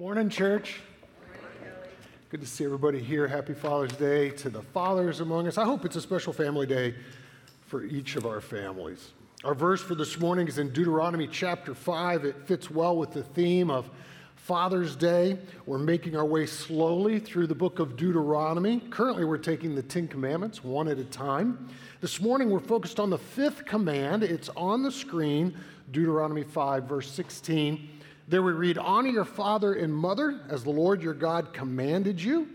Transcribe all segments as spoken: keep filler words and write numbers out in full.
Morning, church. Good to see everybody here. Happy Father's Day to the fathers among us. I hope it's a special family day for each of our families. Our verse for this morning is in Deuteronomy chapter five. It fits well with the theme of Father's Day. We're making our way slowly through the book of Deuteronomy. Currently, we're taking the Ten Commandments one at a time. This morning, we're focused on the fifth command. It's on the screen, Deuteronomy five, verse sixteen. There we read, "Honor your father and mother as the Lord your God commanded you,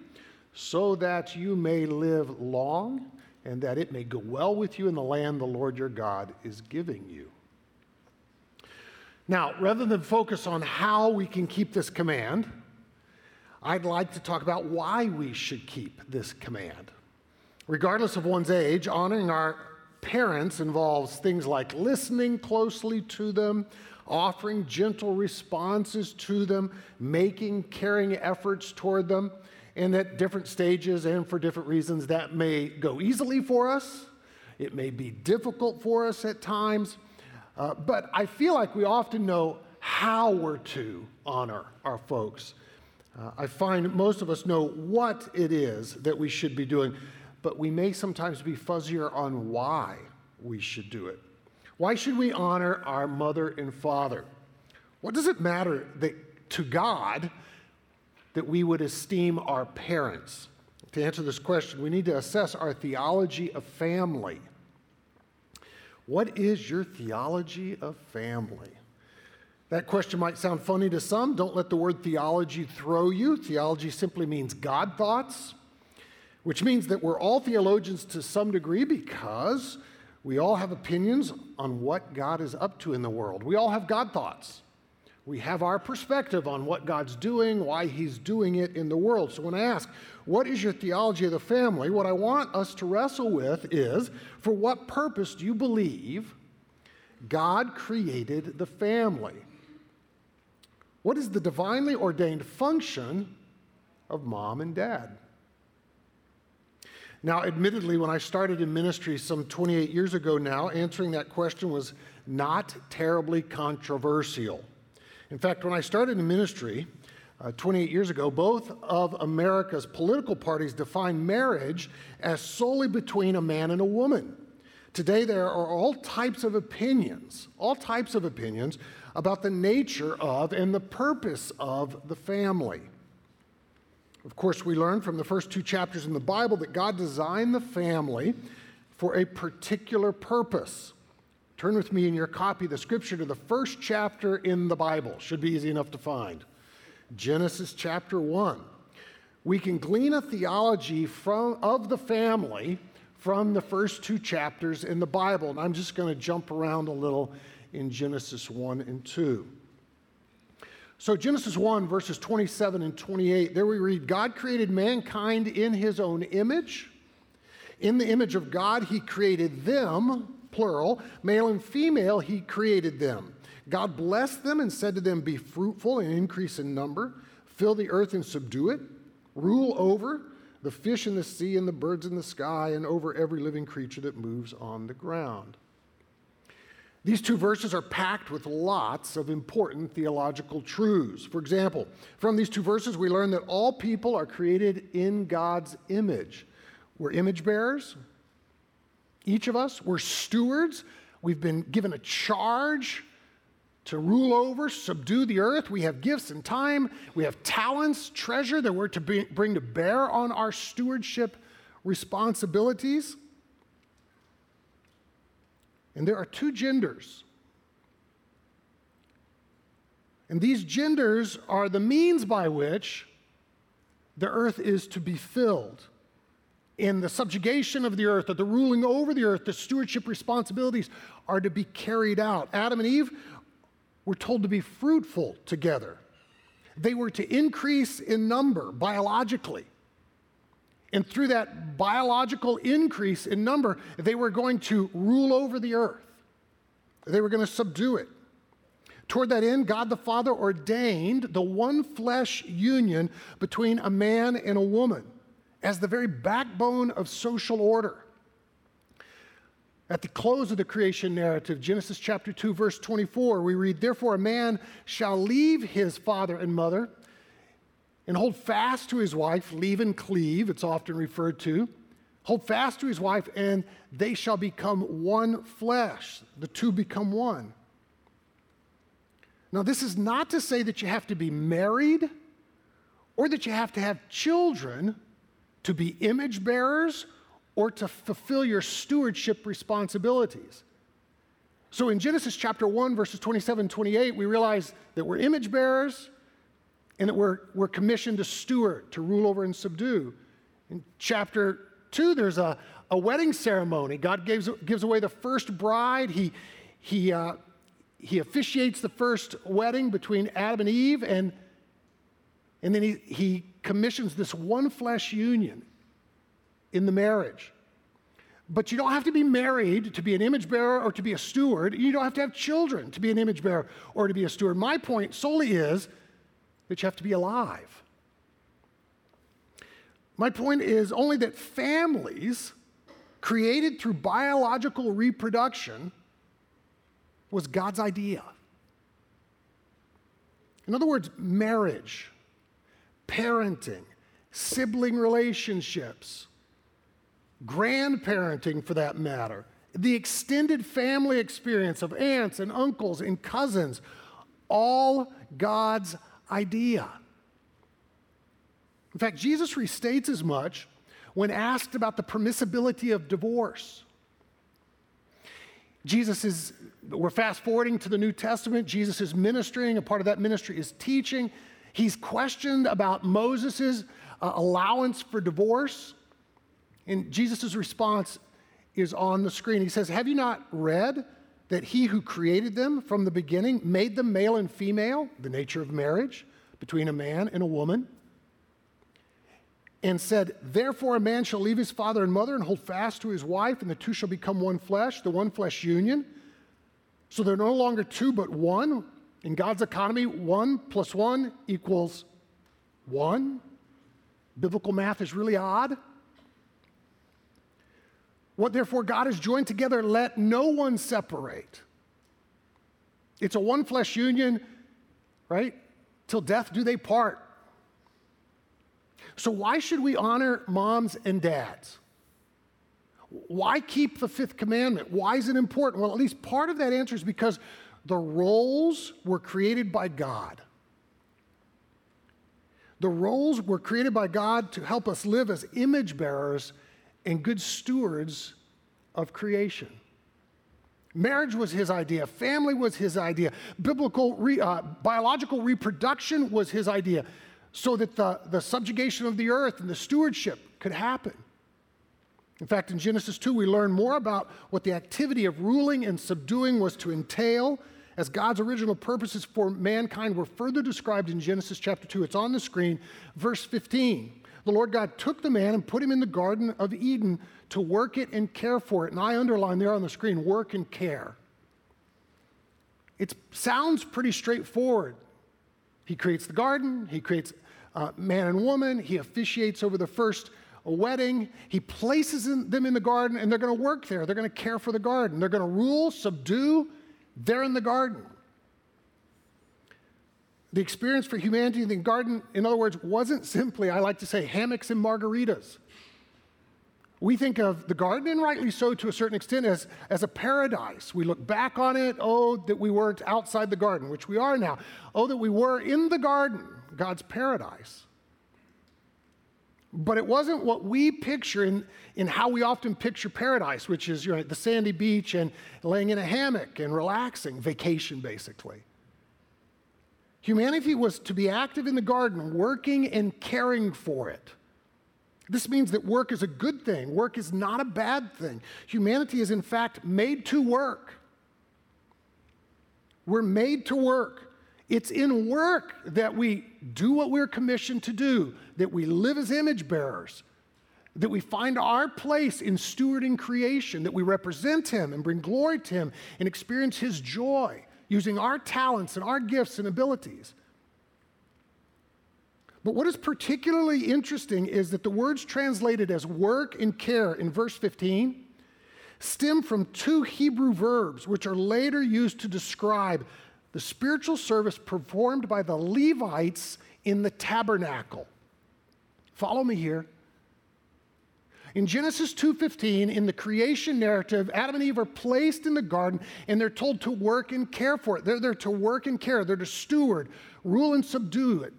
so that you may live long and that it may go well with you in the land the Lord your God is giving you." Now, rather than focus on how we can keep this command, I'd like to talk about why we should keep this command. Regardless of one's age, honoring our parents involves things like listening closely to them, offering gentle responses to them, making caring efforts toward them, and at different stages and for different reasons that may go easily for us. It may be difficult for us at times, uh, but I feel like we often know how we're to honor our folks. Uh, I find most of us know what it is that we should be doing, but we may sometimes be fuzzier on why we should do it. Why should we honor our mother and father? What does it matter that, to God that we would esteem our parents? To answer this question, we need to assess our theology of family. What is your theology of family? That question might sound funny to some. Don't let the word theology throw you. Theology simply means God thoughts, which means that we're all theologians to some degree because we all have opinions on what God is up to in the world. We all have God thoughts. We have our perspective on what God's doing, why he's doing it in the world. So when I ask, what is your theology of the family? What I want us to wrestle with is, for what purpose do you believe God created the family? What is the divinely ordained function of mom and dad? Now, admittedly, when I started in ministry some twenty-eight years ago now, answering that question was not terribly controversial. In fact, when I started in ministry uh, twenty-eight years ago, both of America's political parties defined marriage as solely between a man and a woman. Today, there are all types of opinions, all types of opinions about the nature of and the purpose of the family. Of course, we learn from the first two chapters in the Bible that God designed the family for a particular purpose. Turn with me in your copy of the scripture to the first chapter in the Bible. Should be easy enough to find. Genesis chapter one. We can glean a theology from of the family from the first two chapters in the Bible. And I'm just going to jump around a little in Genesis one and two. So Genesis one, verses twenty-seven and twenty-eight, there we read, "God created mankind in his own image. In the image of God, he created them," plural, "male and female, he created them. God blessed them and said to them, 'Be fruitful and increase in number. Fill the earth and subdue it. Rule over the fish in the sea and the birds in the sky and over every living creature that moves on the ground.'" These two verses are packed with lots of important theological truths. For example, from these two verses, we learn that all people are created in God's image. We're image bearers, each of us. We're stewards. We've been given a charge to rule over, subdue the earth. We have gifts and time. We have talents, treasure that we're to bring to bear on our stewardship responsibilities. And there are two genders. And these genders are the means by which the earth is to be filled. In the subjugation of the earth, or the ruling over the earth, the stewardship responsibilities are to be carried out. Adam and Eve were told to be fruitful together. They were to increase in number biologically. And through that biological increase in number, they were going to rule over the earth. They were going to subdue it. Toward that end, God the Father ordained the one flesh union between a man and a woman as the very backbone of social order. At the close of the creation narrative, Genesis chapter two, verse twenty-four, we read, "Therefore a man shall leave his father and mother and hold fast to his wife, leave and cleave, it's often referred to. Hold fast to his wife, and they shall become one flesh. The two become one. Now, this is not to say that you have to be married or that you have to have children to be image bearers or to fulfill your stewardship responsibilities. So in Genesis chapter one, verses twenty-seven and twenty-eight, we realize that we're image bearers and that we're, we're commissioned to steward, to rule over and subdue. In chapter two, there's a, a wedding ceremony. God gives, gives away the first bride. He, he, uh, he officiates the first wedding between Adam and Eve, and, and then he, he commissions this one flesh union in the marriage. But you don't have to be married to be an image bearer or to be a steward. You don't have to have children to be an image bearer or to be a steward. My point solely is that you have to be alive. My point is only that families created through biological reproduction was God's idea. In other words, marriage, parenting, sibling relationships, grandparenting, for that matter, the extended family experience of aunts and uncles and cousins, all God's idea. In fact, Jesus restates as much when asked about the permissibility of divorce. Jesus is, we're fast forwarding to the New Testament, Jesus is ministering, a part of that ministry is teaching. He's questioned about Moses' uh, allowance for divorce. And Jesus' response is on the screen. He says, have you not read that he who created them from the beginning made them male and female, the nature of marriage between a man and a woman, and said, therefore a man shall leave his father and mother and hold fast to his wife, and the two shall become one flesh, the one flesh union. So they're no longer two but one. In God's economy, one plus one equals one. Biblical math is really odd. What therefore God has joined together, let no one separate. It's a one flesh union, right? Till death do they part. So why should we honor moms and dads? Why keep the fifth commandment? Why is it important? Well, at least part of that answer is because the roles were created by God. The roles were created by God to help us live as image bearers and good stewards of creation. Marriage was his idea. Family was his idea. Biblical, re, uh, biological reproduction was his idea, so that the, the subjugation of the earth and the stewardship could happen. In fact, in Genesis two, we learn more about what the activity of ruling and subduing was to entail, as God's original purposes for mankind were further described in Genesis chapter two. It's on the screen, verse fifteen. The Lord God took the man and put him in the Garden of Eden to work it and care for it. And I underline there on the screen, work and care. It sounds pretty straightforward. He creates the garden. He creates uh, man and woman. He officiates over the first wedding. He places in, them in the garden, and they're going to work there. They're going to care for the garden. They're going to rule, subdue. They're in the garden. The experience for humanity in the garden, in other words, wasn't simply, I like to say, hammocks and margaritas. We think of the garden, and rightly so to a certain extent, as, as a paradise. We look back on it, oh, that we weren't outside the garden, which we are now. Oh, that we were in the garden, God's paradise. But it wasn't what we picture in, in how we often picture paradise, which is, you know, the sandy beach and laying in a hammock and relaxing, vacation basically. Humanity was to be active in the garden, working and caring for it. This means that work is a good thing. Work is not a bad thing. Humanity is, in fact, made to work. We're made to work. It's in work that we do what we're commissioned to do, that we live as image bearers, that we find our place in stewarding creation, that we represent Him and bring glory to Him and experience His joy, using our talents and our gifts and abilities. But what is particularly interesting is that the words translated as work and care in verse fifteen stem from two Hebrew verbs which are later used to describe the spiritual service performed by the Levites in the tabernacle. Follow me here. In Genesis two fifteen, in the creation narrative, Adam and Eve are placed in the garden and they're told to work and care for it. They're there to work and care. They're to steward, rule and subdue it.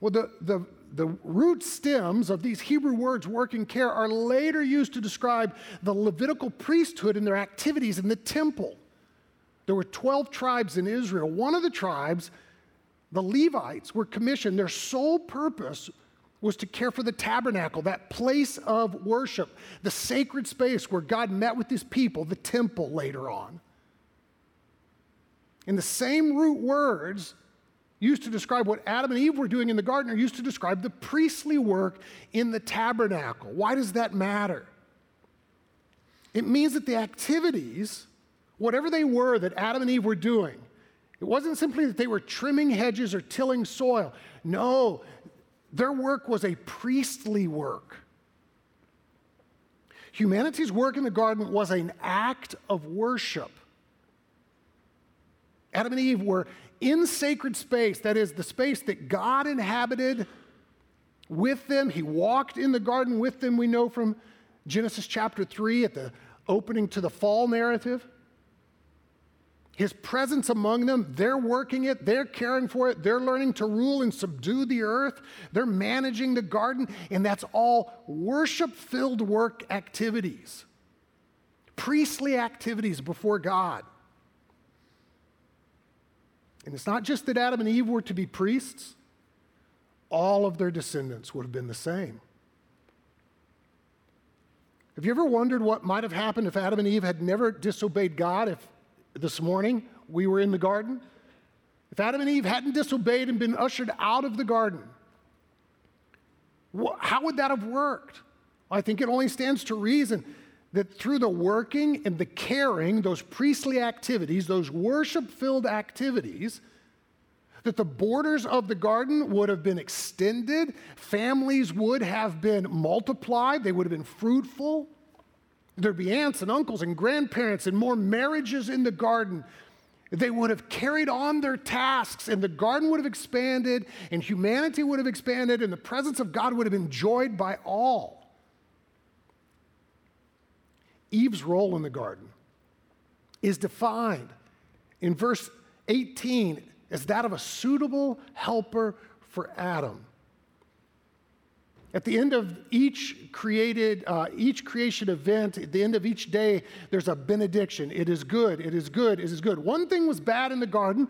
Well, the, the, the root stems of these Hebrew words, work and care, are later used to describe the Levitical priesthood and their activities in the temple. There were twelve tribes in Israel. One of the tribes, the Levites, were commissioned. Their sole purpose was to care for the tabernacle, that place of worship, the sacred space where God met with his people, the temple later on. And the same root words used to describe what Adam and Eve were doing in the garden are used to describe the priestly work in the tabernacle. Why does that matter? It means that the activities, whatever they were that Adam and Eve were doing, it wasn't simply that they were trimming hedges or tilling soil. No, their work was a priestly work. Humanity's work in the garden was an act of worship. Adam and Eve were in sacred space, that is, the space that God inhabited with them. He walked in the garden with them, we know from Genesis chapter three at the opening to the fall narrative. His presence among them, they're working it, they're caring for it, they're learning to rule and subdue the earth, they're managing the garden, and that's all worship-filled work activities, priestly activities before God. And it's not just that Adam and Eve were to be priests, all of their descendants would have been the same. Have you ever wondered what might have happened if Adam and Eve had never disobeyed God, if this morning we were in the garden? If Adam and Eve hadn't disobeyed and been ushered out of the garden, wh- how would that have worked? I think it only stands to reason that through the working and the caring, those priestly activities, those worship-filled activities, that the borders of the garden would have been extended, families would have been multiplied, they would have been fruitful. There'd be aunts and uncles and grandparents and more marriages in the garden. They would have carried on their tasks and the garden would have expanded and humanity would have expanded and the presence of God would have been enjoyed by all. Eve's role in the garden is defined in verse eighteen as that of a suitable helper for Adam. At the end of each created, uh, each creation event, at the end of each day, there's a benediction. It is good, it is good, it is good. One thing was bad in the garden.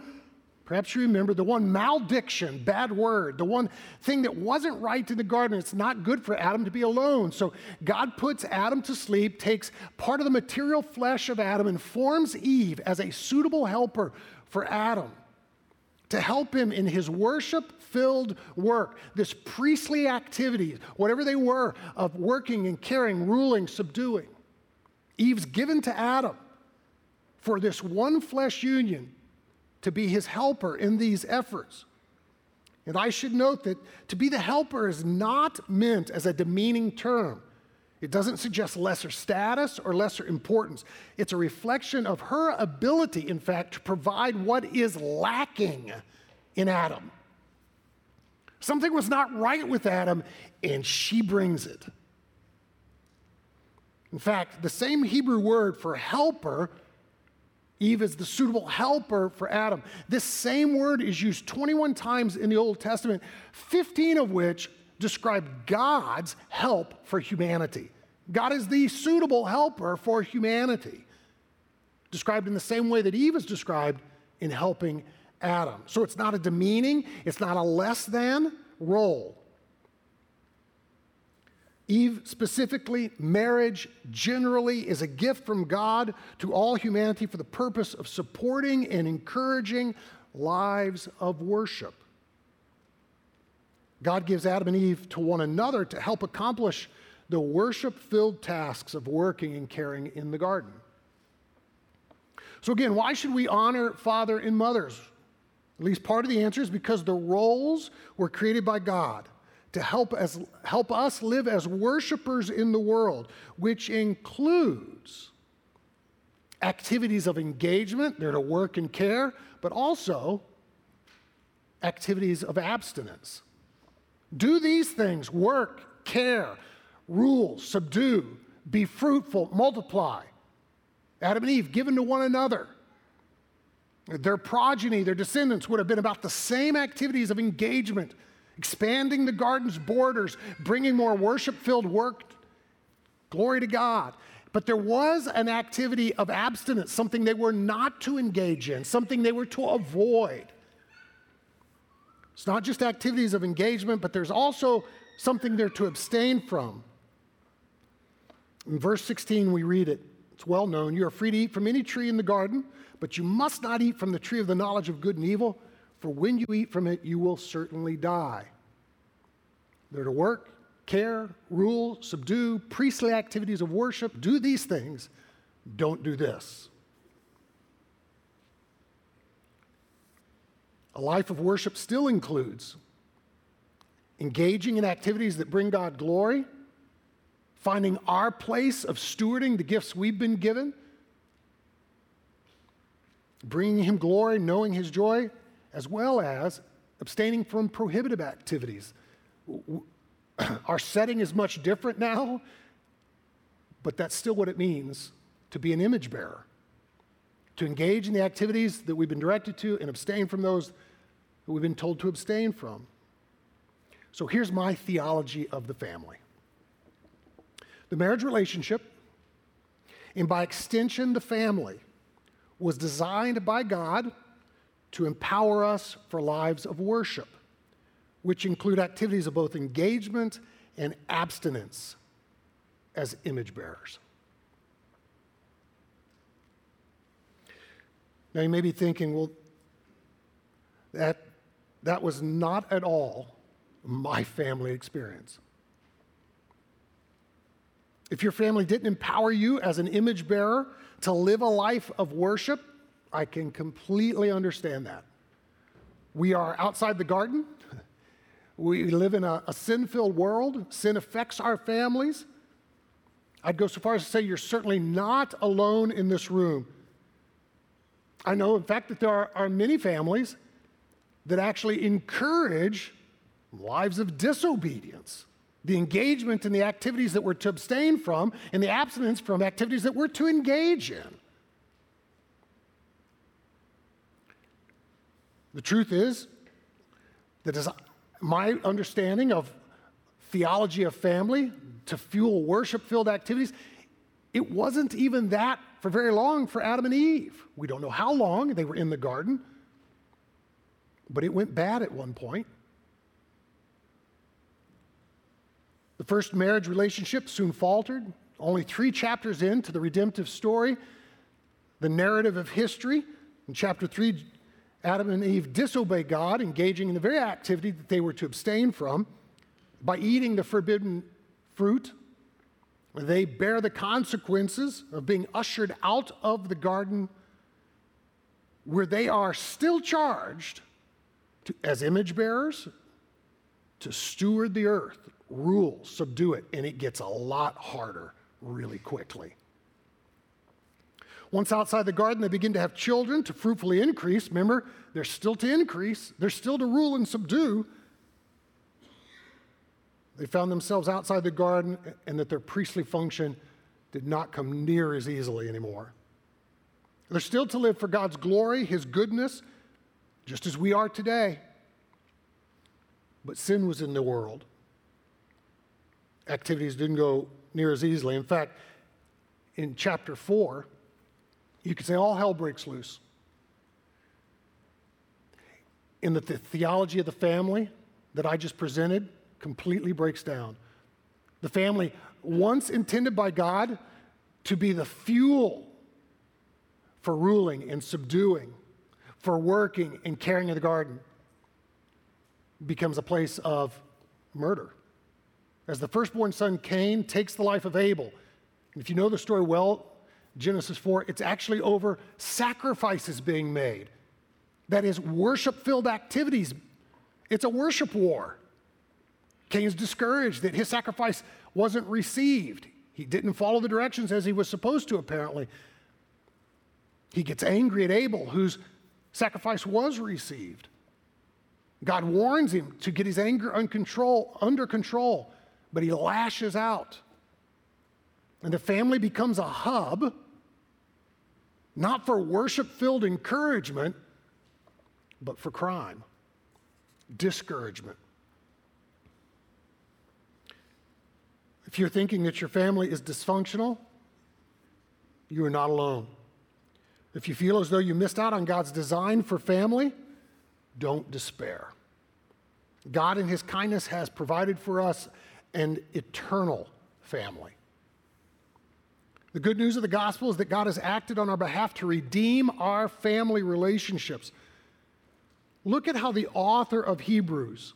Perhaps you remember the one malediction, bad word, the one thing that wasn't right in the garden. It's not good for Adam to be alone. So God puts Adam to sleep, takes part of the material flesh of Adam and forms Eve as a suitable helper for Adam, to help him in his worship-filled work, this priestly activity, whatever they were, of working and caring, ruling, subduing. Eve's given to Adam for this one-flesh union to be his helper in these efforts. And I should note that to be the helper is not meant as a demeaning term. It doesn't suggest lesser status or lesser importance. It's a reflection of her ability, in fact, to provide what is lacking in Adam. Something was not right with Adam, and she brings it. In fact, the same Hebrew word for helper, Eve is the suitable helper for Adam. This same word is used twenty-one times in the Old Testament, fifteen of which describe God's help for humanity. God is the suitable helper for humanity, described in the same way that Eve is described in helping Adam. So it's not a demeaning, it's not a less than role. Eve specifically, marriage generally, is a gift from God to all humanity for the purpose of supporting and encouraging lives of worship. God gives Adam and Eve to one another to help accomplish the worship-filled tasks of working and caring in the garden. So again, why should we honor father and mothers? At least part of the answer is because the roles were created by God to help us, help us live as worshipers in the world, which includes activities of engagement, they're to work and care, but also activities of abstinence. Do these things: work, care, rule, subdue, be fruitful, multiply. Adam and Eve, given to one another. Their progeny, their descendants, would have been about the same activities of engagement, expanding the garden's borders, bringing more worship-filled work, glory to God. But there was an activity of abstinence, something they were not to engage in, something they were to avoid. It's not just activities of engagement, but there's also something they're to abstain from. In verse sixteen, we read it. It's well known. You are free to eat from any tree in the garden, but you must not eat from the tree of the knowledge of good and evil, for when you eat from it, you will certainly die. They're to work, care, rule, subdue, priestly activities of worship. Do these things. Don't do this. A life of worship still includes engaging in activities that bring God glory, finding our place of stewarding the gifts we've been given, bringing Him glory, knowing His joy, as well as abstaining from prohibitive activities. Our setting is much different now, but that's still what it means to be an image bearer, to engage in the activities that we've been directed to and abstain from those that we've been told to abstain from. So here's my theology of the family. The marriage relationship, and by extension the family, was designed by God to empower us for lives of worship, which include activities of both engagement and abstinence as image bearers. Now you may be thinking, well, that, that was not at all my family experience. If your family didn't empower you as an image bearer to live a life of worship, I can completely understand that. We are outside the garden. We live in a, a sin-filled world. Sin affects our families. I'd go so far as to say you're certainly not alone in this room. I know, in fact, that there are, are many families that actually encourage lives of disobedience, the engagement in the activities that we're to abstain from and the abstinence from activities that we're to engage in. The truth is that as my understanding of theology of family to fuel worship-filled activities, it wasn't even that for very long for Adam and Eve. We don't know how long they were in the garden, but it went bad at one point. The first marriage relationship soon faltered. Only three chapters into the redemptive story, the narrative of history, in chapter three, Adam and Eve disobey God, engaging in the very activity that they were to abstain from. By eating the forbidden fruit, they bear the consequences of being ushered out of the garden, where they are still charged to, as image bearers, to steward the earth, rule, subdue it, and it gets a lot harder really quickly. Once outside the garden, they begin to have children to fruitfully increase. Remember, they're still to increase. They're still to rule and subdue. They found themselves outside the garden, and that their priestly function did not come near as easily anymore. They're still to live for God's glory, His goodness, just as we are today. But sin was in the world. Activities didn't go near as easily. In fact, in chapter four, you could say all hell breaks loose. In that the theology of the family that I just presented completely breaks down. The family, once intended by God to be the fuel for ruling and subduing, for working and caring in the garden, becomes a place of murder. As the firstborn son Cain takes the life of Abel, and if you know the story well, Genesis four, it's actually over sacrifices being made. That is worship-filled activities. It's a worship war. Cain's discouraged that his sacrifice wasn't received. He didn't follow the directions as he was supposed to, apparently. He gets angry at Abel, whose sacrifice was received. God warns him to get his anger un- control, under control, but he lashes out. And the family becomes a hub, not for worship-filled encouragement, but for crime, discouragement. If you're thinking that your family is dysfunctional, you are not alone. If you feel as though you missed out on God's design for family, don't despair. God in his kindness has provided for us an eternal family. The good news of the gospel is that God has acted on our behalf to redeem our family relationships. Look at how the author of Hebrews,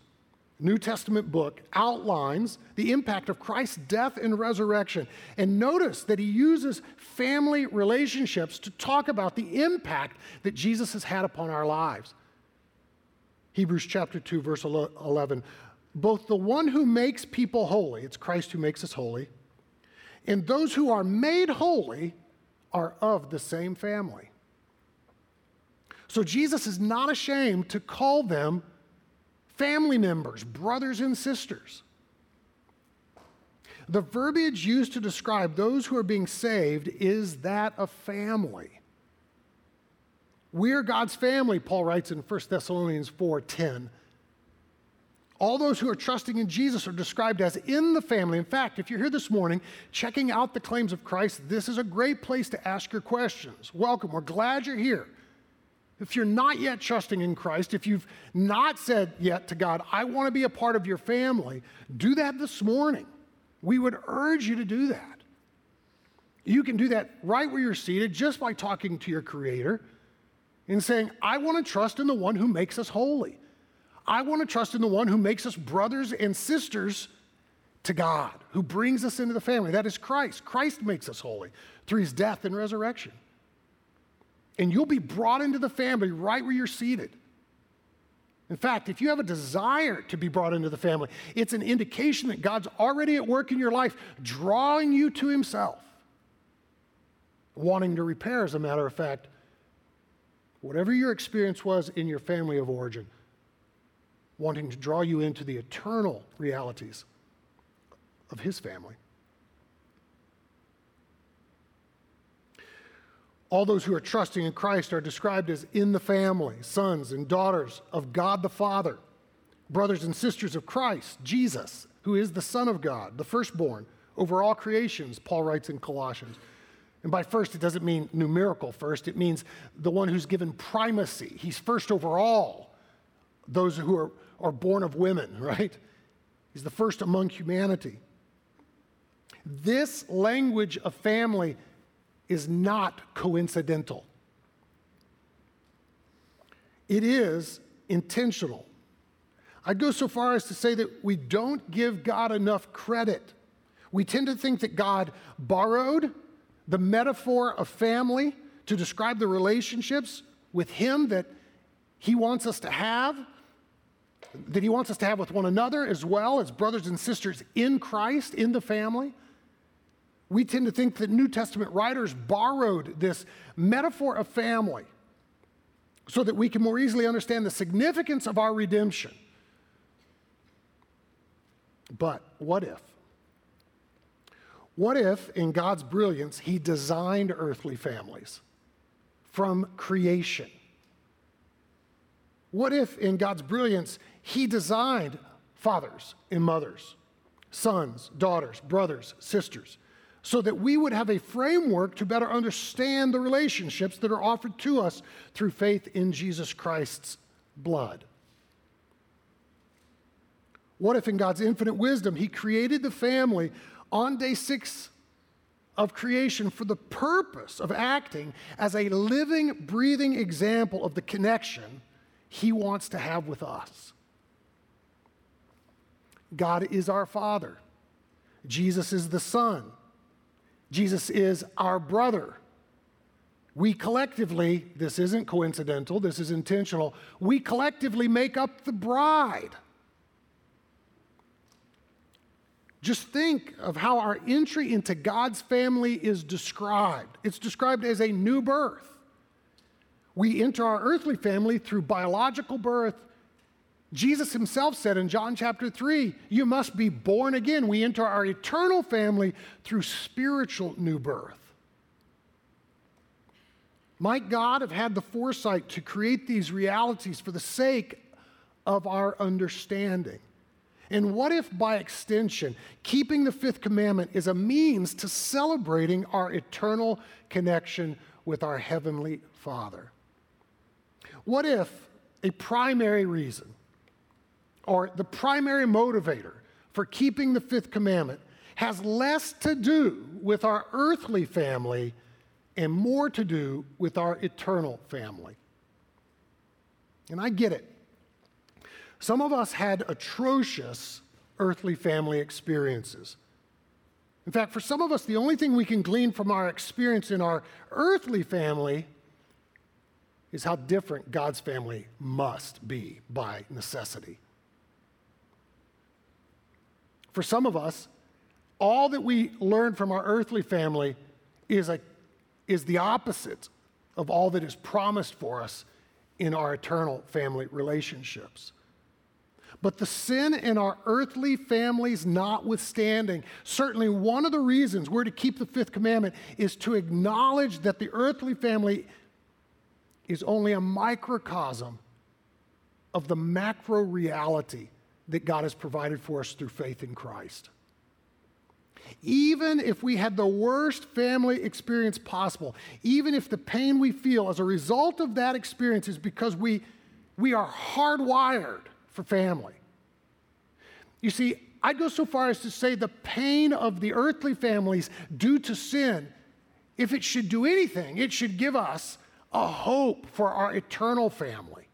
New Testament book, outlines the impact of Christ's death and resurrection. And notice that he uses family relationships to talk about the impact that Jesus has had upon our lives. Hebrews chapter two, verse eleven. Both the one who makes people holy, it's Christ who makes us holy, and those who are made holy are of the same family. So Jesus is not ashamed to call them family members, brothers and sisters. The verbiage used to describe those who are being saved is that of family. We are God's family, Paul writes in First Thessalonians four ten. All those who are trusting in Jesus are described as in the family. In fact, if you're here this morning checking out the claims of Christ, this is a great place to ask your questions. Welcome. We're glad you're here. If you're not yet trusting in Christ, if you've not said yet to God, I want to be a part of your family, do that this morning. We would urge you to do that. You can do that right where you're seated just by talking to your Creator and saying, I want to trust in the one who makes us holy. I want to trust in the one who makes us brothers and sisters to God, who brings us into the family. That is Christ. Christ makes us holy through his death and resurrection. And you'll be brought into the family right where you're seated. In fact, if you have a desire to be brought into the family, it's an indication that God's already at work in your life, drawing you to himself, wanting to repair, as a matter of fact, whatever your experience was in your family of origin, wanting to draw you into the eternal realities of his family. All those who are trusting in Christ are described as in the family, sons and daughters of God the Father, brothers and sisters of Christ, Jesus, who is the Son of God, the firstborn over all creations, Paul writes in Colossians. And by first, it doesn't mean numerical first. It means the one who's given primacy. He's first over all those who are, are born of women, right? He's the first among humanity. This language of family is not coincidental. It is intentional. I'd go so far as to say that we don't give God enough credit. We tend to think that God borrowed the metaphor of family to describe the relationships with him that he wants us to have, that he wants us to have with one another as well as brothers and sisters in Christ, in the family. We tend to think that New Testament writers borrowed this metaphor of family so that we can more easily understand the significance of our redemption. But what if? What if, in God's brilliance, he designed earthly families from creation? What if, in God's brilliance, he designed fathers and mothers, sons, daughters, brothers, sisters, so that we would have a framework to better understand the relationships that are offered to us through faith in Jesus Christ's blood? What if in God's infinite wisdom, he created the family on day six of creation for the purpose of acting as a living, breathing example of the connection he wants to have with us? God is our Father. Jesus is the Son. Jesus is our brother. We collectively, this isn't coincidental, this is intentional, we collectively make up the bride. Just think of how our entry into God's family is described. It's described as a new birth, we enter our earthly family through biological birth. Jesus himself said in John chapter three, you must be born again. We enter our eternal family through spiritual new birth. Might God have had the foresight to create these realities for the sake of our understanding? And what if, by extension, keeping the fifth commandment is a means to celebrating our eternal connection with our Heavenly Father? What if a primary reason or the primary motivator for keeping the fifth commandment has less to do with our earthly family and more to do with our eternal family? And I get it. Some of us had atrocious earthly family experiences. In fact, for some of us, the only thing we can glean from our experience in our earthly family is how different God's family must be by necessity. For some of us, all that we learn from our earthly family is a is the opposite of all that is promised for us in our eternal family relationships. But the sin in our earthly families notwithstanding, certainly one of the reasons we're to keep the fifth commandment is to acknowledge that the earthly family is only a microcosm of the macro reality that God has provided for us through faith in Christ. Even if we had the worst family experience possible, even if the pain we feel as a result of that experience is because we, we are hardwired for family. You see, I'd go so far as to say the pain of the earthly families due to sin, if it should do anything, it should give us a hope for our eternal family.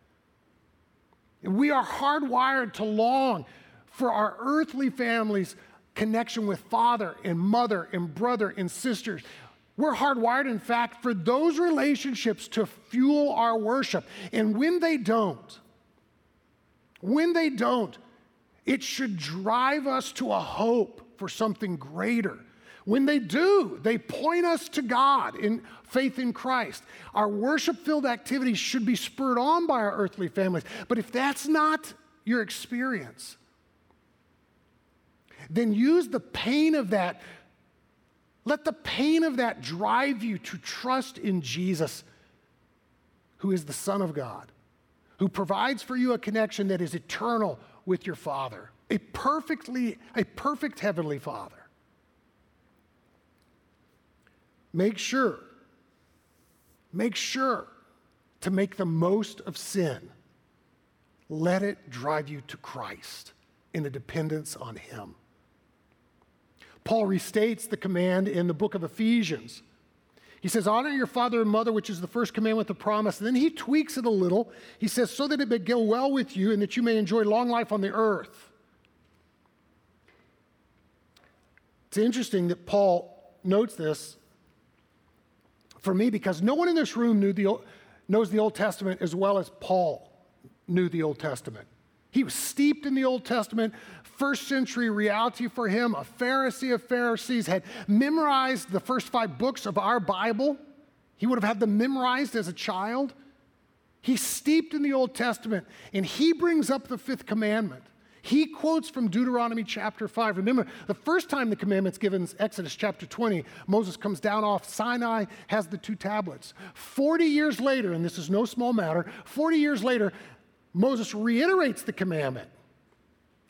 We are hardwired to long for our earthly families' connection with father and mother and brother and sisters. We're hardwired, in fact, for those relationships to fuel our worship. And when they don't, when they don't, it should drive us to a hope for something greater. When they do, they point us to God in faith in Christ. Our worship-filled activities should be spurred on by our earthly families. But if that's not your experience, then use the pain of that. Let the pain of that drive you to trust in Jesus, who is the Son of God, who provides for you a connection that is eternal with your Father, a perfectly, a perfect heavenly Father. Make sure, make sure to make the most of sin. Let it drive you to Christ in a dependence on Him. Paul restates the command in the book of Ephesians. He says, honor your father and mother, which is the first command with the promise. And then he tweaks it a little. He says, so that it may go well with you and that you may enjoy long life on the earth. It's interesting that Paul notes this for me because no one in this room knew the, knows the Old Testament as well as Paul knew the Old Testament. He was steeped in the Old Testament, first century reality for him, a Pharisee of Pharisees, had memorized the first five books of our Bible. He would have had them memorized as a child. He's steeped in the Old Testament, and he brings up the fifth commandment. He quotes from Deuteronomy chapter five. Remember, the first time the commandment's given is Exodus chapter twenty. Moses comes down off Sinai, has the two tablets. Forty years later, and this is no small matter, forty years later, Moses reiterates the commandment,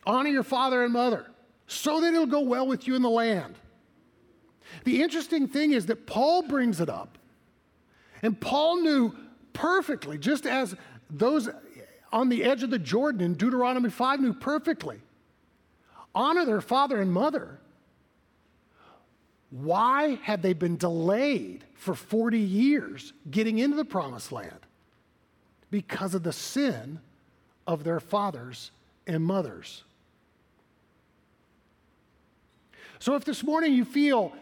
honor your father and mother, so that it'll go well with you in the land. The interesting thing is that Paul brings it up, and Paul knew perfectly, just as those on the edge of the Jordan in Deuteronomy five knew perfectly, honor their father and mother. Why had they been delayed for forty years getting into the promised land? Because of the sin of their fathers and mothers. So if this morning you feel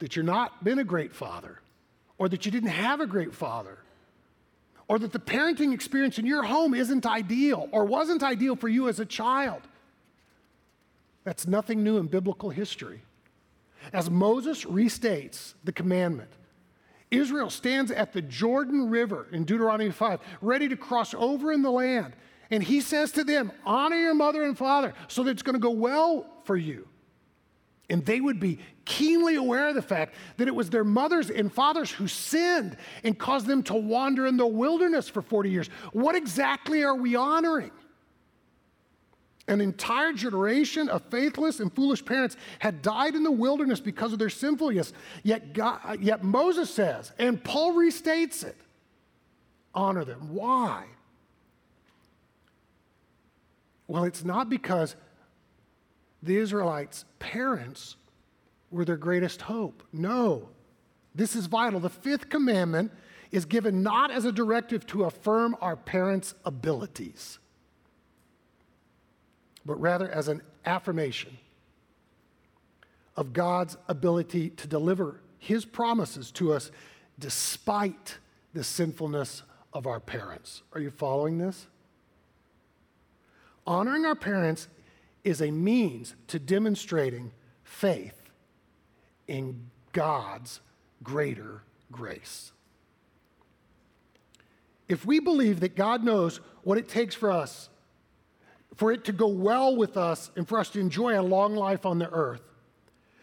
that you're not been a great father, or that you didn't have a great father, or that the parenting experience in your home isn't ideal or wasn't ideal for you as a child, that's nothing new in biblical history. As Moses restates the commandment, Israel stands at the Jordan River in Deuteronomy five, ready to cross over in the land. And he says to them, honor your mother and father so that it's going to go well for you. And they would be keenly aware of the fact that it was their mothers and fathers who sinned and caused them to wander in the wilderness for forty years. What exactly are we honoring? An entire generation of faithless and foolish parents had died in the wilderness because of their sinfulness. Yet, God, yet Moses says, and Paul restates it, honor them. Why? Well, it's not because the Israelites' parents were their greatest hope. No, this is vital. The fifth commandment is given not as a directive to affirm our parents' abilities, but rather as an affirmation of God's ability to deliver his promises to us despite the sinfulness of our parents. Are you following this? Honoring our parents is a means to demonstrating faith in God's greater grace. If we believe that God knows what it takes for us, for it to go well with us and for us to enjoy a long life on the earth,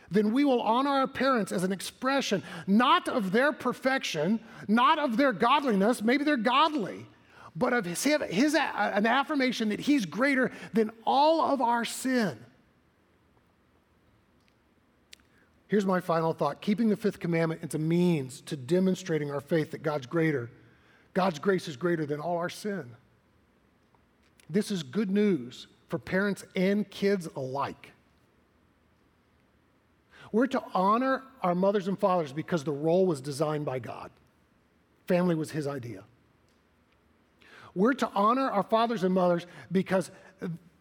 then we will honor our parents as an expression, not of their perfection, not of their godliness, maybe they're godly, but of his, his an affirmation that he's greater than all of our sin. Here's my final thought. Keeping the fifth commandment is a means to demonstrating our faith that God's greater. God's grace is greater than all our sin. This is good news for parents and kids alike. We're to honor our mothers and fathers because the role was designed by God. Family was his idea. We're to honor our fathers and mothers because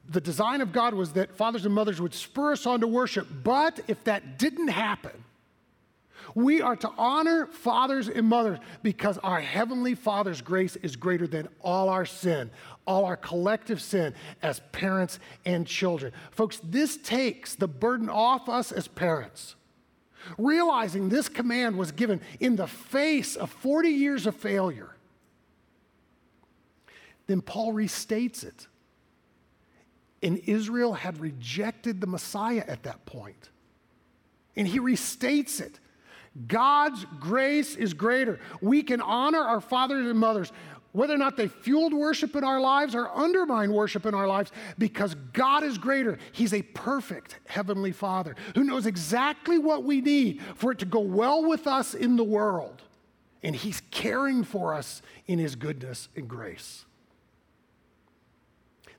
the design of God was that fathers and mothers would spur us on to worship. But if that didn't happen, we are to honor fathers and mothers because our Heavenly Father's grace is greater than all our sin, all our collective sin as parents and children. Folks, this takes the burden off us as parents. Realizing this command was given in the face of forty years of failure, then Paul restates it. And Israel had rejected the Messiah at that point. And he restates it. God's grace is greater. We can honor our fathers and mothers, whether or not they fueled worship in our lives or undermined worship in our lives, because God is greater. He's a perfect Heavenly Father who knows exactly what we need for it to go well with us in the world. And he's caring for us in his goodness and grace.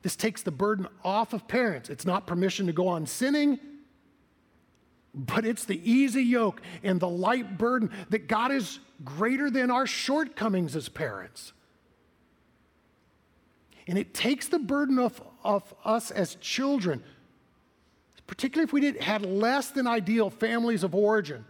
This takes the burden off of parents. It's not permission to go on sinning, but it's the easy yoke and the light burden that God is greater than our shortcomings as parents. And it takes the burden of, of us as children, particularly if we did, had less than ideal families of origin,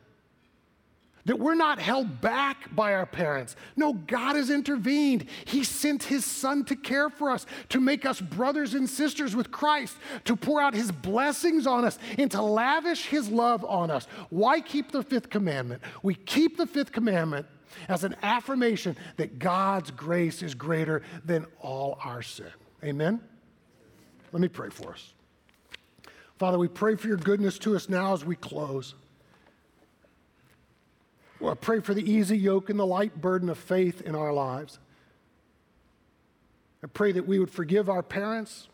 that we're not held back by our parents. No, God has intervened. He sent his son to care for us, to make us brothers and sisters with Christ, to pour out his blessings on us, and to lavish his love on us. Why keep the fifth commandment? We keep the fifth commandment as an affirmation that God's grace is greater than all our sin. Amen? Let me pray for us. Father, we pray for your goodness to us now as we close. Well, I pray for the easy yoke and the light burden of faith in our lives. I pray that we would forgive our parents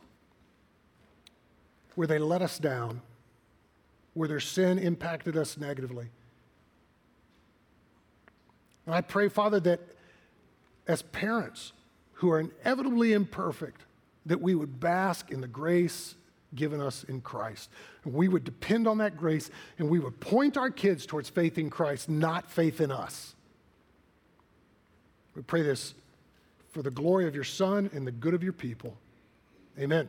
where they let us down, where their sin impacted us negatively. And I pray, Father, that as parents who are inevitably imperfect, that we would bask in the grace given us in Christ. And we would depend on that grace, and we would point our kids towards faith in Christ, not faith in us. We pray this for the glory of your Son and the good of your people. Amen.